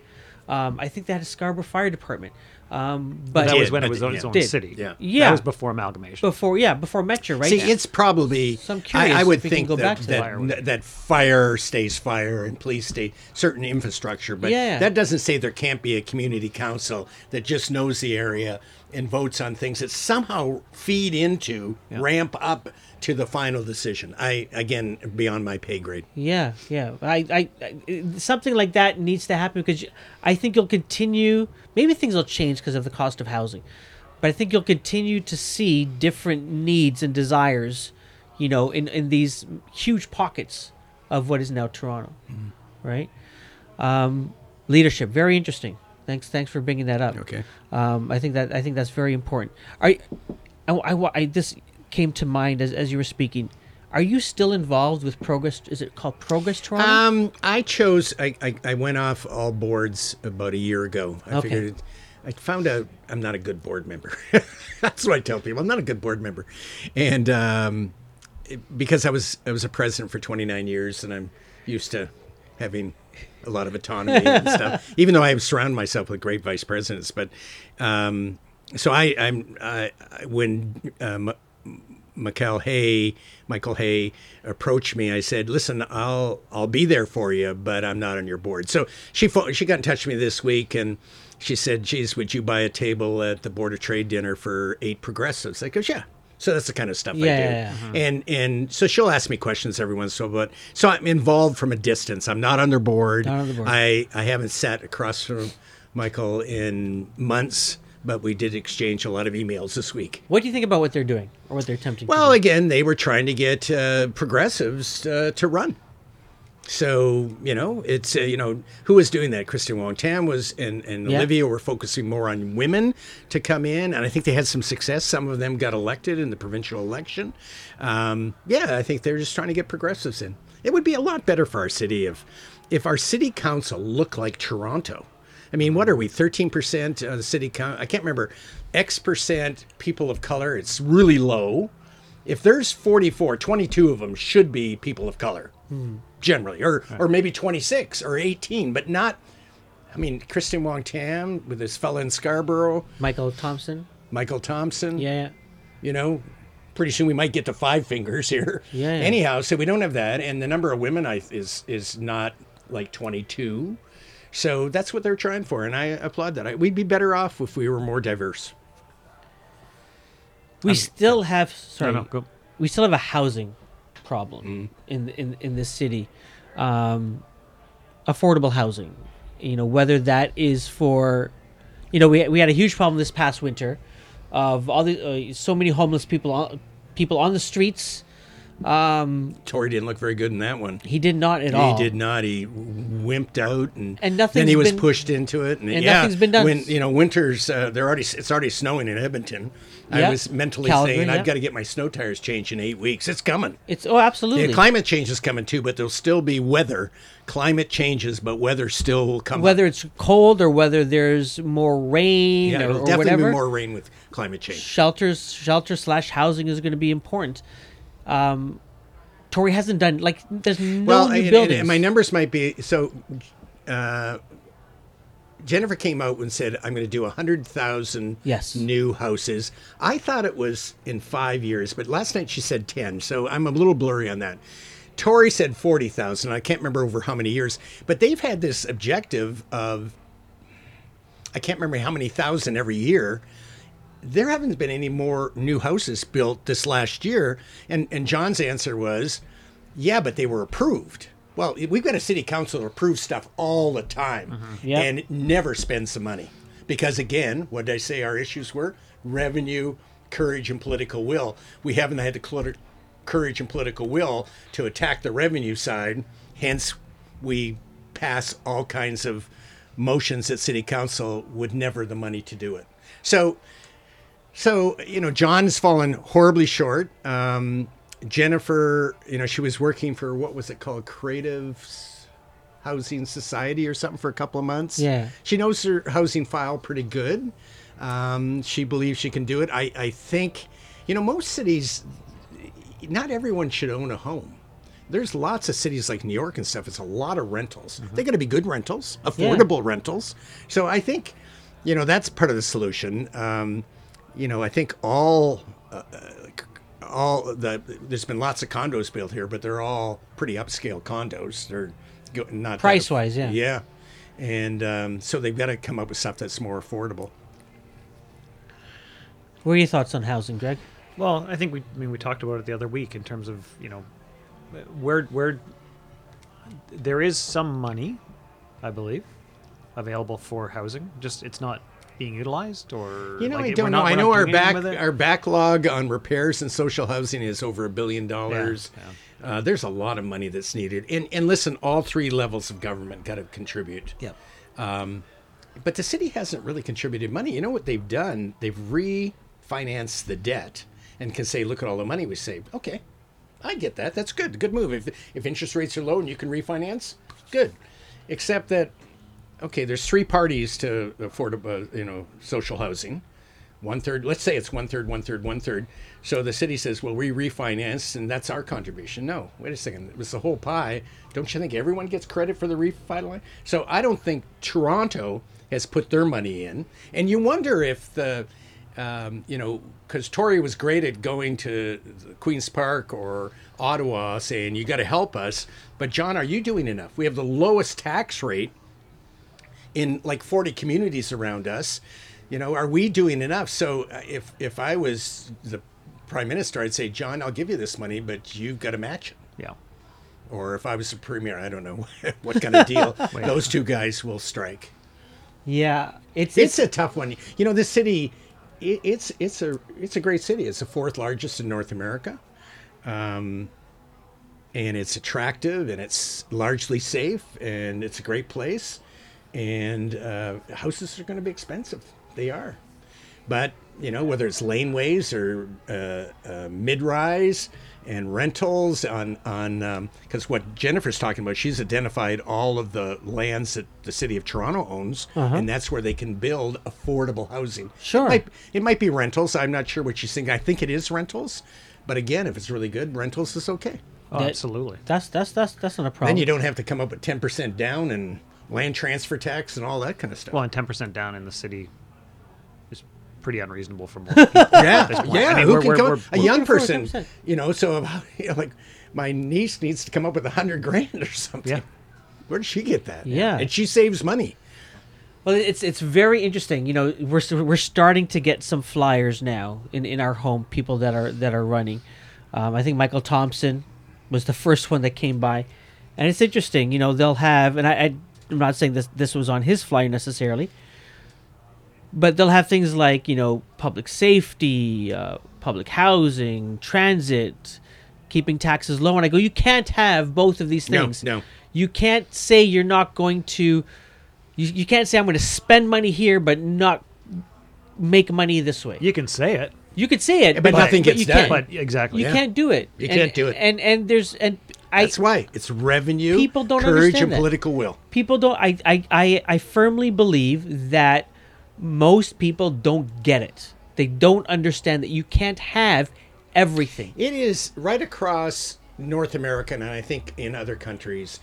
I think they had a Scarborough Fire Department. But that was when it was its own city. Yeah. That was before amalgamation. Before Metro, right? See, it's probably... So I'm curious I would think that fire stays fire and police stay certain infrastructure, but that doesn't say there can't be a community council that just knows the area and votes on things that somehow feed into, ramp up to the final decision. Again, beyond my pay grade. Yeah. Something like that needs to happen because I think you'll continue... Maybe things will change because of the cost of housing. But I think you'll continue to see different needs and desires, you know, in these huge pockets of what is now Toronto, right? Leadership, very interesting. Thanks for bringing that up. Okay. I think that's very important. This came to mind as you were speaking. Are you still involved with Progress? Is it called Progress Toronto? I went off all boards about a year ago. I figured I found out I'm not a good board member. That's what I tell people. I'm not a good board member. And because I was a president for 29 years, and I'm used to having a lot of autonomy and stuff, even though I have surrounded myself with great vice presidents. But so when Michael Hay approached me. I said, "Listen, I'll be there for you, but I'm not on your board." So she got in touch with me this week, and she said, "Geez, would you buy a table at the Board of Trade dinner for 8 progressives?" I go, "Yeah." So that's the kind of stuff I do. And so she'll ask me questions every once in a while. So I'm involved from a distance. I'm not on their board. I haven't sat across from Michael in months. But we did exchange a lot of emails this week. What do you think about what they're doing or what they're attempting to do? Well, again, they were trying to get progressives to run. So, you know, it's, you know, who was doing that? Kristyn Wong-Tam was, and Olivia were focusing more on women to come in. And I think they had some success. Some of them got elected in the provincial election. I think they're just trying to get progressives in. It would be a lot better for our city if our city council looked like Toronto. I mean, what are we, 13% of the city count? I can't remember. X percent people of color. It's really low. If there's 44, 22 of them should be people of color, generally, or maybe 26 or 18, but not, I mean, Kristyn Wong-Tam with his fella in Scarborough. Michael Thompson. Yeah. You know, pretty soon we might get to 5 fingers here. Yeah. Anyhow, so we don't have that. And the number of women is not like 22. So that's what they're trying for, and I applaud that. We'd be better off if we were more diverse. We still have a housing problem in this city, affordable housing. You know, whether that is for, you know, we had a huge problem this past winter of all the so many homeless people on the streets. Tory didn't look very good in that one. He did not at all. He did not. He wimped out, and nothing. Then he was pushed into it, and nothing's been done. When, you know, winters, it's already snowing in Edmonton. Yeah. I was mentally saying, I've got to get my snow tires changed in 8 weeks. It's coming. Absolutely. Yeah, climate change is coming too, but there'll still be weather. Climate changes, but weather still will come. Whether it's cold or whether there's more rain, or it'll definitely be more rain with climate change. Shelter / housing is going to be important. Tory hasn't done, like, there's no new buildings. And my numbers might be, so Jennifer came out and said, I'm going to do 100,000 new houses. I thought it was in 5 years, but last night she said 10, so I'm a little blurry on that. Tory said 40,000. I can't remember over how many years, but they've had this objective of, I can't remember how many thousand every year. There haven't been any more new houses built this last year. And John's answer was, yeah, but they were approved. Well, we've got a city council that approves stuff all the time and never spends the money. Because, again, what did I say our issues were? Revenue, courage, and political will. We haven't had the courage and political will to attack the revenue side. Hence, we pass all kinds of motions at city council with never the money to do it. So, you know, John's fallen horribly short. Jennifer, you know, she was working for, what was it called? Creative Housing Society or something for a couple of months. Yeah. She knows her housing file pretty good. She believes she can do it. I think, you know, most cities, not everyone should own a home. There's lots of cities like New York and stuff. It's a lot of rentals. They're going to be good rentals, affordable rentals. So I think, you know, that's part of the solution. You know, I think there's been lots of condos built here, but they're all pretty upscale condos. They're not price-wise, yeah. And so they've got to come up with stuff that's more affordable. What are your thoughts on housing, Greg? Well, I think we talked about it the other week in terms of, you know, where there is some money, I believe, available for housing. Just it's not being utilized, or I don't know. I know our backlog on repairs and social housing is over $1 billion. Yeah, yeah. There's a lot of money that's needed, and listen, all three levels of government got to contribute. Yeah. But the city hasn't really contributed money. You know what they've done? They've refinanced the debt and can say, look at all the money we saved. Okay, I get that. That's good. Good move. If interest rates are low and you can refinance, good. Except that, okay, there's three parties to affordable, social housing. One-third, let's say it's one-third, one-third, one-third. So the city says, well, we refinanced, and that's our contribution. No, wait a second. It was the whole pie. Don't you think everyone gets credit for the refi? So I don't think Toronto has put their money in. And you wonder if because Tory was great at going to Queen's Park or Ottawa saying, you got to help us. But, John, are you doing enough? We have the lowest tax rate in like 40 communities around us. Are we doing enough? So if I was the prime minister, I'd say, John, I'll give you this money, but you've got to match it. Yeah. Or if I was the premier, I don't know what kind of deal those two guys will strike. Yeah, it's a tough one. This city, it's a great city. It's the fourth largest in North America, and it's attractive and it's largely safe and it's a great place. And houses are going to be expensive. They are. But, whether it's laneways or mid-rise and rentals on because what Jennifer's talking about, she's identified all of the lands that the city of Toronto owns, and that's where they can build affordable housing. Sure. It might be rentals. I'm not sure what she's thinking. I think it is rentals. But again, if it's really good, rentals is okay. Oh, absolutely. That's not a problem. Then you don't have to come up with 10% down and land transfer tax and all that kind of stuff. Well, and 10% down in the city is pretty unreasonable for most people. Yeah. A young person, 10%. My niece needs to come up with $100,000 or something. Yeah. Where did she get that? Yeah. And she saves money. Well, it's very interesting. We're starting to get some flyers now in our home. People that are running. I think Michael Thompson was the first one that came by, and it's interesting. They'll have, and I'm not saying this was on his flyer necessarily, but they'll have things like, public safety, public housing, transit, keeping taxes low. And I go, you can't have both of these things. No. You can't say you're not going to, you can't say I'm going to spend money here, but not make money this way. You can say it. You could say it, but nothing gets done. But exactly. You can't do it. You can't do it. And that's why it's revenue, people don't courage, and political will. People don't. I firmly believe that most people don't get it. They don't understand that you can't have everything. It is right across North America, and I think in other countries,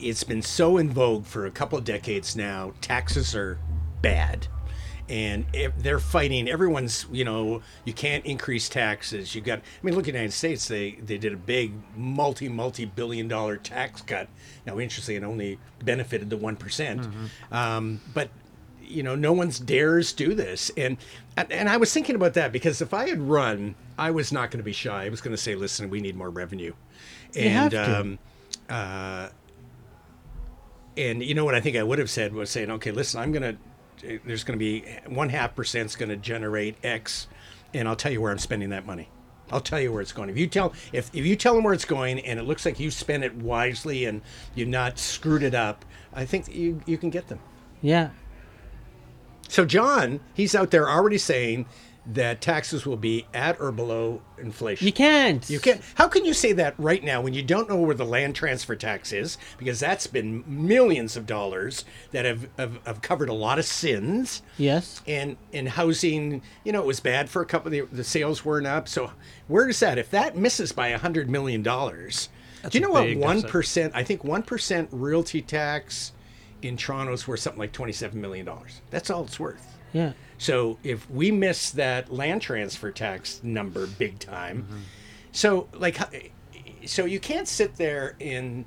it's been so in vogue for a couple of decades now. Taxes are bad. And they're fighting. Everyone's, you can't increase taxes. Look at the United States. They did a big multi-billion-dollar tax cut. Now, interestingly, it only benefited the 1%. Mm-hmm. But no one dares do this. And I was thinking about that because if I had run, I was not going to be shy. I was going to say, listen, we need more revenue. And you know what I think I would have said was saying, okay, listen, there's going to be 0.5% going to generate X, and I'll tell you where I'm spending that money. I'll tell you where it's going. If you tell them where it's going, and it looks like you spent it wisely and you've not screwed it up, I think you can get them. Yeah. So John, he's out there already saying that taxes will be at or below inflation. You can't. How can you say that right now when you don't know where the land transfer tax is? Because that's been millions of dollars that have covered a lot of sins. Yes. And in housing, it was bad for a couple of the sales weren't up. So where is that? If that misses by $100 million, do you know what 1%, I think 1% realty tax in Toronto is worth something like $27 million. That's all it's worth. Yeah. So if we miss that land transfer tax number big time, so you can't sit there in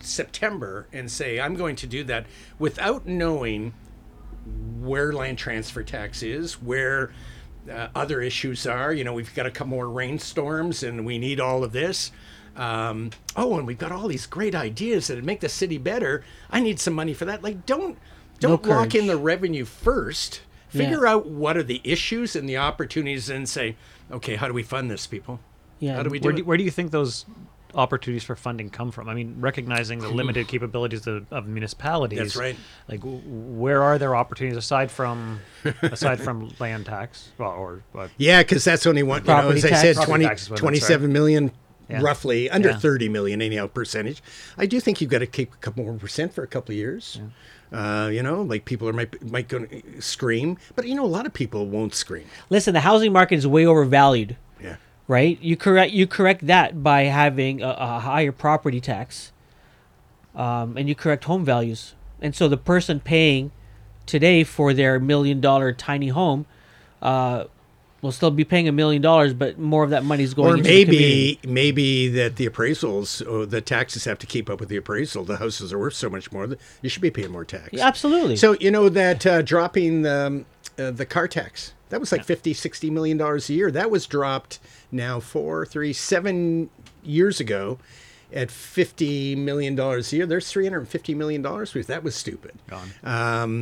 September and say, I'm going to do that without knowing where land transfer tax is, where other issues are. We've got a couple more rainstorms and we need all of this. And we've got all these great ideas that would make the city better. I need some money for that. Don't lock in the revenue first. Figure out what are the issues and the opportunities, and say, okay, how do we fund this, people? Yeah. How do we do it? Where do you think those opportunities for funding come from? I mean, recognizing the limited capabilities of municipalities. That's right. Like, where are there opportunities aside from land tax? Well, or yeah, because that's only one. You know, as tax, I said, 27 right. million. Yeah. Roughly under 30 million, anyhow, percentage. I do think you've got to keep a couple more percent for a couple of years. Yeah. You know, like people might go scream, but you know, a lot of people won't scream. Listen, the housing market is way overvalued. Yeah. Right. You correct that by having a higher property tax, and you correct home values. And so the person paying today for their $1 million tiny home, we'll still be paying $1 million, but more of that money is going. Or maybe that the appraisals, or the taxes have to keep up with the appraisal. The houses are worth so much more that you should be paying more tax. Yeah, absolutely. So you know that dropping the car tax, that was like $50-60 million a year. That was dropped now 7 years ago. At $50 million a year, there's $350 million. That was stupid. Gone.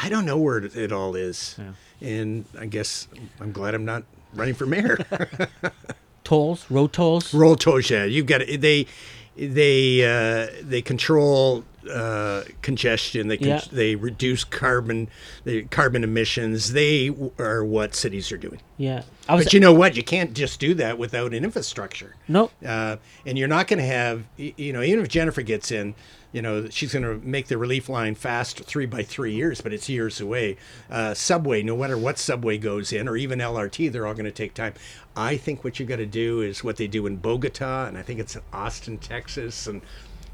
I don't know where it all is. Yeah. And I guess I'm glad I'm not running for mayor. Tolls, road tolls. Yeah, you've got it. They control congestion. They reduce carbon emissions. They are what cities are doing. Yeah, but you know what? You can't just do that without an infrastructure. No. Nope. And you're not going to have. You know, even if Jennifer gets in. You know, she's going to make the relief line fast 3 by 3 years, but it's years away. Subway, no matter what subway goes in, or even LRT, they're all going to take time. I think what you've got to do is what they do in Bogota, and I think it's in Austin, Texas, and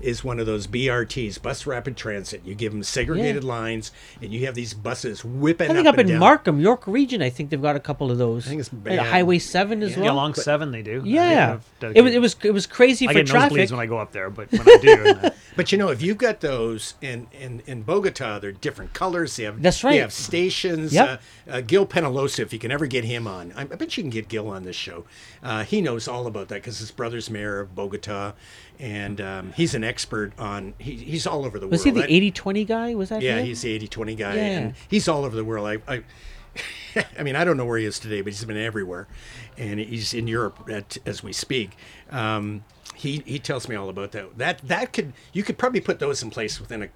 is one of those BRTs, bus rapid transit. You give them segregated lines, and you have these buses whipping up and down. I think up in Markham, York Region, I think they've got a couple of those. I think it's bad. Highway 7 as well. Yeah, along 7 they do. Yeah. It was crazy for traffic. I get nosebleeds when I go up there, but when I do. But you know, if you've got those in Bogota, they're different colors. That's right. They have stations. Yep. Gil Penalosa, if you can ever get him on. I bet you can get Gil on this show. He knows all about that because his brother's mayor of Bogota. And he's an expert on, he's all over the world. Was he the 80-20 guy? Was that him? He's the 80-20 guy. Yeah. And he's all over the world. I mean, I don't know where he is today, but he's been everywhere. And he's in Europe as we speak. He tells me all about that. You could probably put those in place within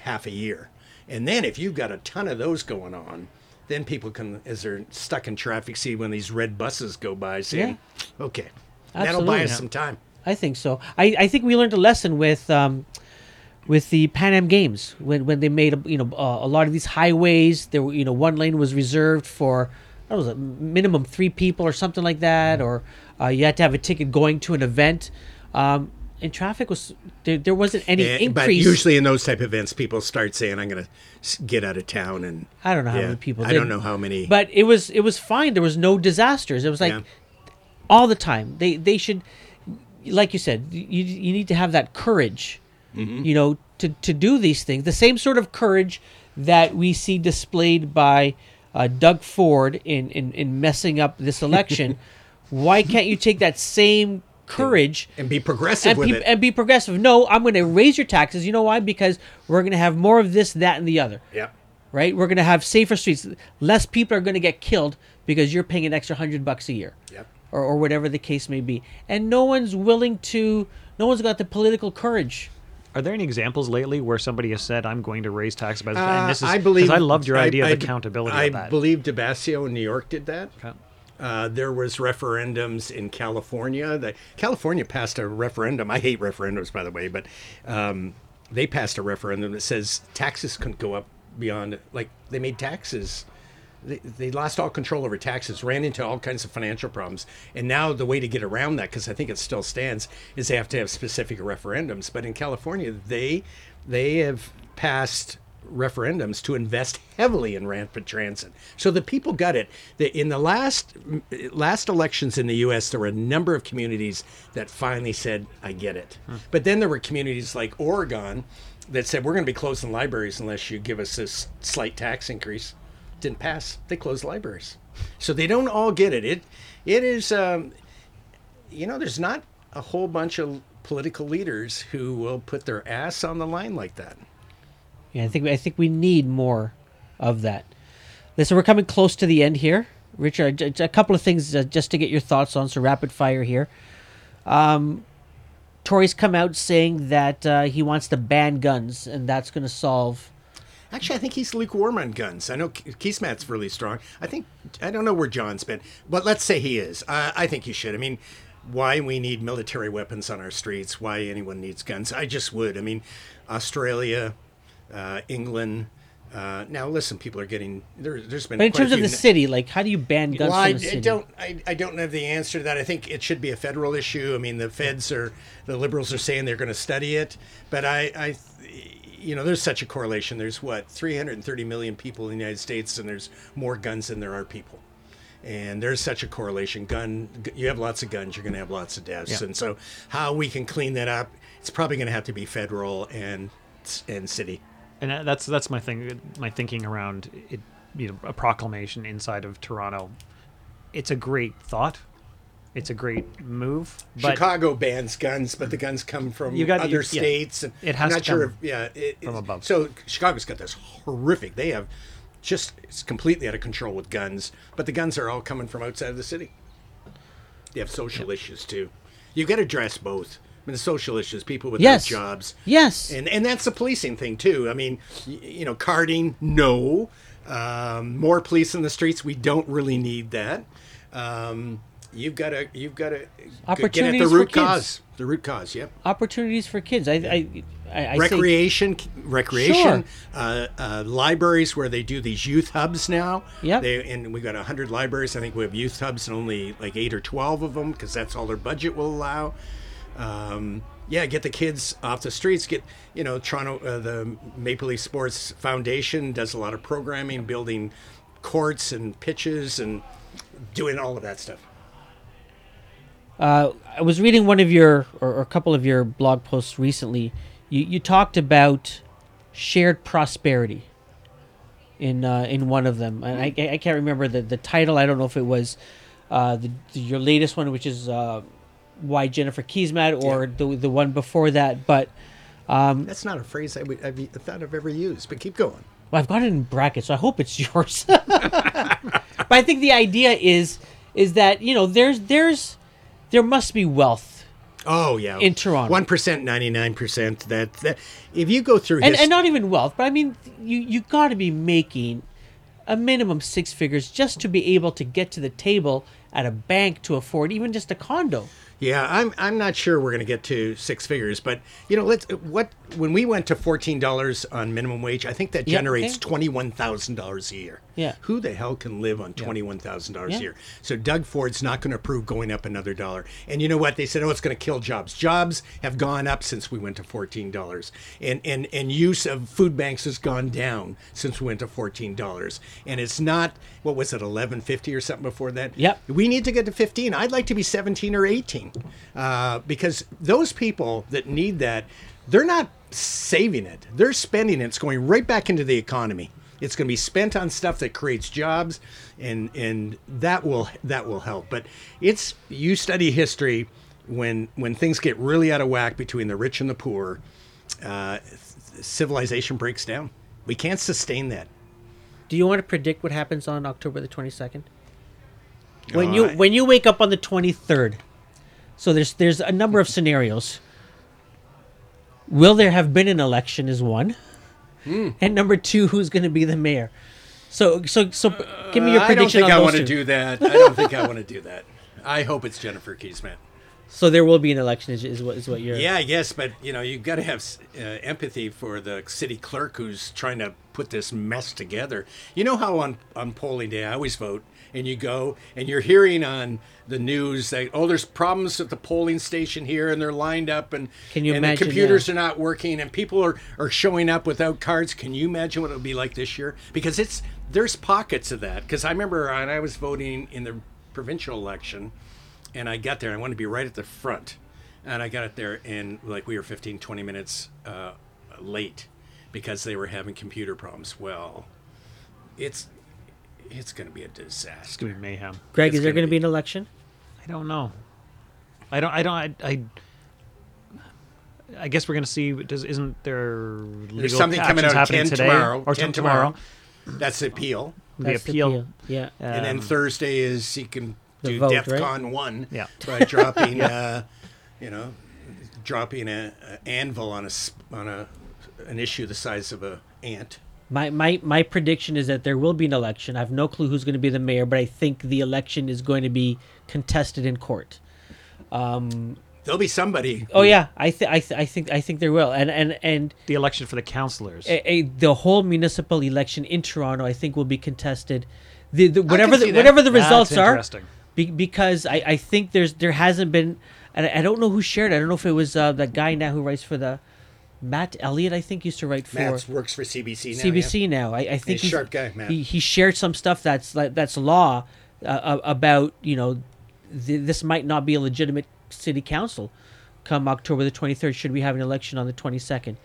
half a year. And then if you've got a ton of those going on, then people can, as they're stuck in traffic, see when these red buses go by saying, okay, absolutely. That'll buy us some time. I think so. I think we learned a lesson with the Pan Am Games when they made a lot of these highways. There were one lane was reserved for a minimum 3 people or something like that, or you had to have a ticket going to an event. And traffic was there wasn't any increase. But usually in those type of events, people start saying, "I'm going to get out of town," and I don't know how many people. I don't know how many. But it was fine. There was no disasters. It was like all the time. They should. Like you said, you need to have that courage, to do these things. The same sort of courage that we see displayed by Doug Ford in messing up this election. Why can't you take that same courage and be progressive with it? And be progressive. No, I'm going to raise your taxes. You know why? Because we're going to have more of this, that, and the other. Yeah. Right? We're going to have safer streets. Less people are going to get killed because you're paying an extra $100 a year. Yep. Or whatever the case may be. And no one's got the political courage. Are there any examples lately where somebody has said, I'm going to raise taxes? Because I loved your idea of accountability. I believe DeBasio in New York did that. Okay. There was referendums in California. California passed a referendum. I hate referendums, by the way, but they passed a referendum that says taxes couldn't go up beyond, like they made taxes. They lost all control over taxes, ran into all kinds of financial problems. And now the way to get around that, because I think it still stands, is they have to have specific referendums. But in California, they have passed referendums to invest heavily in rapid transit. So the people got it. In the last elections in the U.S., there were a number of communities that finally said, I get it. Huh. But then there were communities like Oregon that said, we're going to be closing libraries unless you give us this slight tax increase. Didn't pass. They closed libraries, so they don't all get it. It is, there's not a whole bunch of political leaders who will put their ass on the line like that. Yeah, I think we need more of that. Listen, we're coming close to the end here. Richard, a couple of things just to get your thoughts on, so rapid fire here. Tory's come out saying that he wants to ban guns, and that's going to solve... Actually, I think he's lukewarm on guns. I know Keesmaat's really strong. I don't know where John's been, but let's say he is. I think he should. I mean, why we need military weapons on our streets, why anyone needs guns, I just would. I mean, Australia, England... now listen, people are getting there's been. But in terms of the city, like, how do you ban guns from the city? I don't know the answer to that. I think it should be a federal issue. I mean, the Liberals are saying they're going to study it, but I you know, there's such a correlation. There's 330 million people in the United States, and there's more guns than there are people. And there's such a correlation. You have lots of guns, you're going to have lots of deaths, and so how we can clean that up, it's probably going to have to be federal and city. And that's my thing. My thinking around it, you know, a proclamation inside of Toronto. It's a great thought. It's a great move. But Chicago bans guns, but the guns come from other states. Yeah. And it has. I'm not to sure. Come from above. So Chicago's got this horrific. They have it's completely out of control with guns, but the guns are all coming from outside of the city. They have social issues too. You got to address both. I mean, the social issues, people without jobs. Yes. And that's the policing thing, too. I mean, you know, carding, no. More police in the streets, we don't really need that. You've got to get at the root cause. The root cause, yep. Opportunities for kids. I recreation. Sure. Libraries where they do these youth hubs now. Yeah. And we've got 100 libraries. I think we have youth hubs and only like 8 or 12 of them, because that's all their budget will allow. Get the kids off the streets. Get, you know, Toronto, the Maple Leaf Sports Foundation does a lot of programming, building courts and pitches and doing all of that stuff. I was reading one of your, or a couple of your blog posts recently. You talked about shared prosperity in one of them. And I can't remember the title. I don't know if it was your latest one, which is... why Jennifer Keesmaat, or the one before that, but that's not a phrase I've thought I've ever used. But keep going. Well, I've got it in brackets, so I hope it's yours. But I think the idea is that, you know, there must be wealth. Oh yeah, in Toronto, 1%, 99%. That if you go through and not even wealth, but I mean, you got to be making a minimum six figures just to be able to get to the table at a bank to afford even just a condo. Yeah, I'm not sure we're going to get to six figures, but you know, when we went to $14 on minimum wage, I think that generates $21,000 a year. Yeah, who the hell can live on $21,000 a year? So Doug Ford's not going to approve going up another dollar. And you know what they said? Oh, it's going to kill jobs. Jobs have gone up since we went to $14, and use of food banks has gone down since we went to $14. And it's not, what was it, $11.50 or something before that? Yep. We need to get to $15. I'd like to be $17 or $18. Because those people that need that, they're not saving it. They're spending it. It's going right back into the economy. It's going to be spent on stuff that creates jobs, and that will help. But it's, you study history, when things get really out of whack between the rich and the poor, civilization breaks down. We can't sustain that. Do you want to predict what happens on October the 22nd? When you wake up on the 23rd. So there's a number of scenarios. Will there have been an election is one, and number two, who's going to be the mayor? So give me your prediction. I don't think I want to do that. I don't think I want to do that. I hope it's Jennifer Keesmaat. So there will be an election is what you're. Yeah, yes, but you know, you've got to have empathy for the city clerk who's trying to put this mess together. You know how on polling day I always vote. And you go, and you're hearing on the news that, oh, there's problems at the polling station here, and they're lined up, and, the computers are not working, and people are showing up without cards. Can you imagine what it'll be like this year? Because there's pockets of that. Because I remember I was voting in the provincial election, and I got there, and I wanted to be right at the front. And I got it there, and like we were 15, 20 minutes late because they were having computer problems. Well, it's going to be a disaster. It's going to be mayhem. Greg, is there going to be an election? I don't know. I guess we're going to see. Isn't there legal actions happening today or tomorrow? That's the appeal. the appeal. Yeah. And then Thursday is you can do vote, DEFCON 1 by dropping, dropping an anvil on an issue the size of an ant. My prediction is that there will be an election. I have no clue who's going to be the mayor, but I think the election is going to be contested in court. There'll be somebody. Oh yeah, I think there will, and the election for the councillors, the whole municipal election in Toronto, I think will be contested. Whatever the results are, because I think there hasn't been, and I don't know who shared it. I don't know if it was that guy now who writes for the. Matt Elliott, I think, used to write for... Matt works for CBC now. I think he's a sharp guy, Matt. He shared some stuff that's law about, this might not be a legitimate city council come October the 23rd. Should we have an election on the 22nd?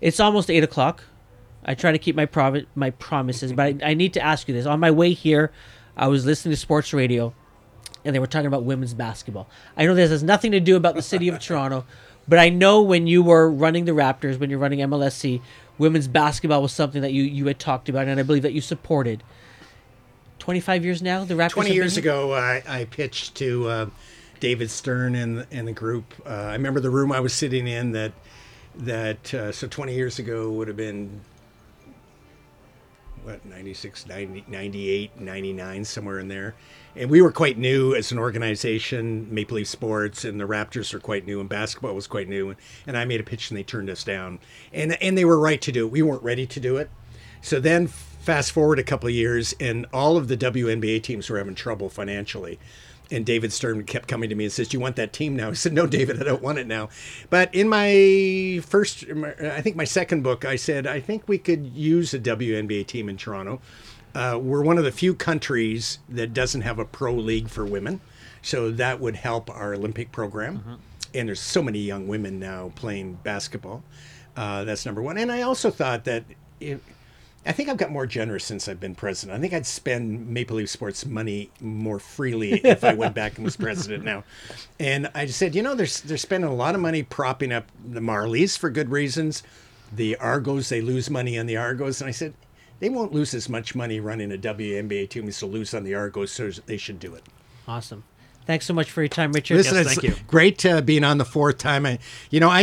It's almost 8 o'clock. I try to keep my promises, but I need to ask you this. On my way here, I was listening to sports radio, and they were talking about women's basketball. I know this has nothing to do about the city of Toronto, but I know when you were running the Raptors, when you're running MLSC, women's basketball was something that you had talked about, and I believe that you supported. 25 years now, the Raptors. 20 years ago, I pitched to David Stern and the group. I remember the room I was sitting in. So 20 years ago would have been what, 96, 90, 98, 99, somewhere in there. And we were quite new as an organization, Maple Leaf Sports, and the Raptors were quite new, and basketball was quite new. And I made a pitch, and they turned us down. And they were right to do it. We weren't ready to do it. So then fast forward a couple of years, and all of the WNBA teams were having trouble financially. And David Stern kept coming to me and says, "Do you want that team now?" I said, "No, David, I don't want it now." But in my second book, I said, I think we could use a WNBA team in Toronto. We're one of the few countries that doesn't have a pro league for women. So that would help our Olympic program. Mm-hmm. And there's so many young women now playing basketball. That's number one. And I also thought that I think I've got more generous since I've been president. I think I'd spend Maple Leaf Sports money more freely if I went back and was president now. And I said, they're spending a lot of money propping up the Marlies for good reasons. The Argos, they lose money on the Argos. And I said, they won't lose as much money running a WNBA team as to lose on the Argos, so they should do it. Awesome. Thanks so much for your time, Richard. Listen, yes, thank you. Great being on the fourth time. I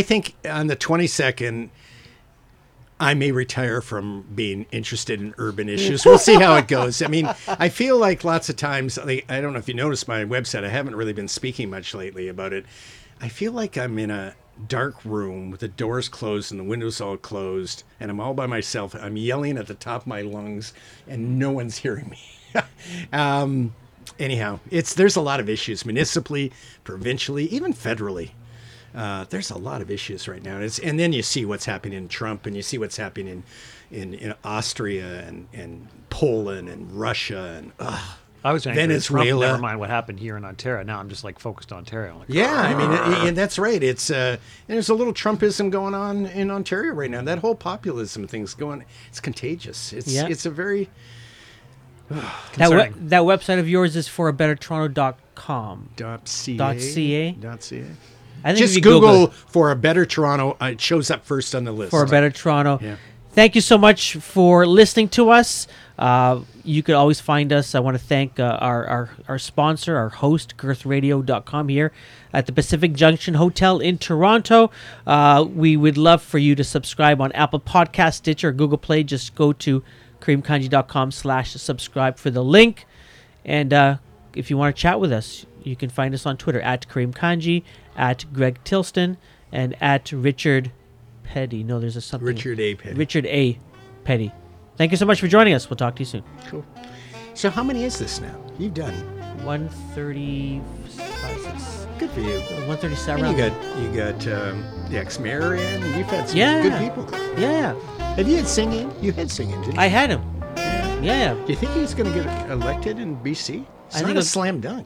think on the 22nd, I may retire from being interested in urban issues. We'll see how it goes. I mean, I feel like lots of times, I don't know if you noticed my website, I haven't really been speaking much lately about it. I feel like I'm in a dark room with the doors closed and the windows all closed, and I'm all by myself. I'm yelling at the top of my lungs, and no one's hearing me. Anyhow, there's a lot of issues, municipally, provincially, even federally. There's a lot of issues right now. And then you see what's happening in Trump, and you see what's happening in Austria and Poland and Russia and I was Venezuela. Trump, never mind what happened here in Ontario. Now I'm just focused on Ontario. And that's right. It's there's a little Trumpism going on in Ontario right now. That whole populism thing's going. It's contagious. It's a very concerning. That website of yours is for abettertoronto.com. .ca. I think just Google for a Better Toronto. It shows up first on the list. For a Better Toronto. Yeah. Thank you so much for listening to us. You could always find us. I want to thank our sponsor, our host, girthradio.com here at the Pacific Junction Hotel in Toronto. We would love for you to subscribe on Apple Podcasts, Stitcher, or Google Play. Just go to kareemkanji.com/subscribe for the link. And if you want to chat with us, you can find us on Twitter at kareemkanji, at Greg Tilston, and at Richard Petty. No, there's something. Richard A. Petty. Richard A. Petty. Thank you so much for joining us. We'll talk to you soon. Cool. So how many is this now? You've done 136. Good for you. 137. And you got the ex-mayor in. You've had some good people. Yeah. Have you had singing? You had singing, didn't you? I had him. Yeah. Do you think he's going to get elected in BC? It's not a slam dunk.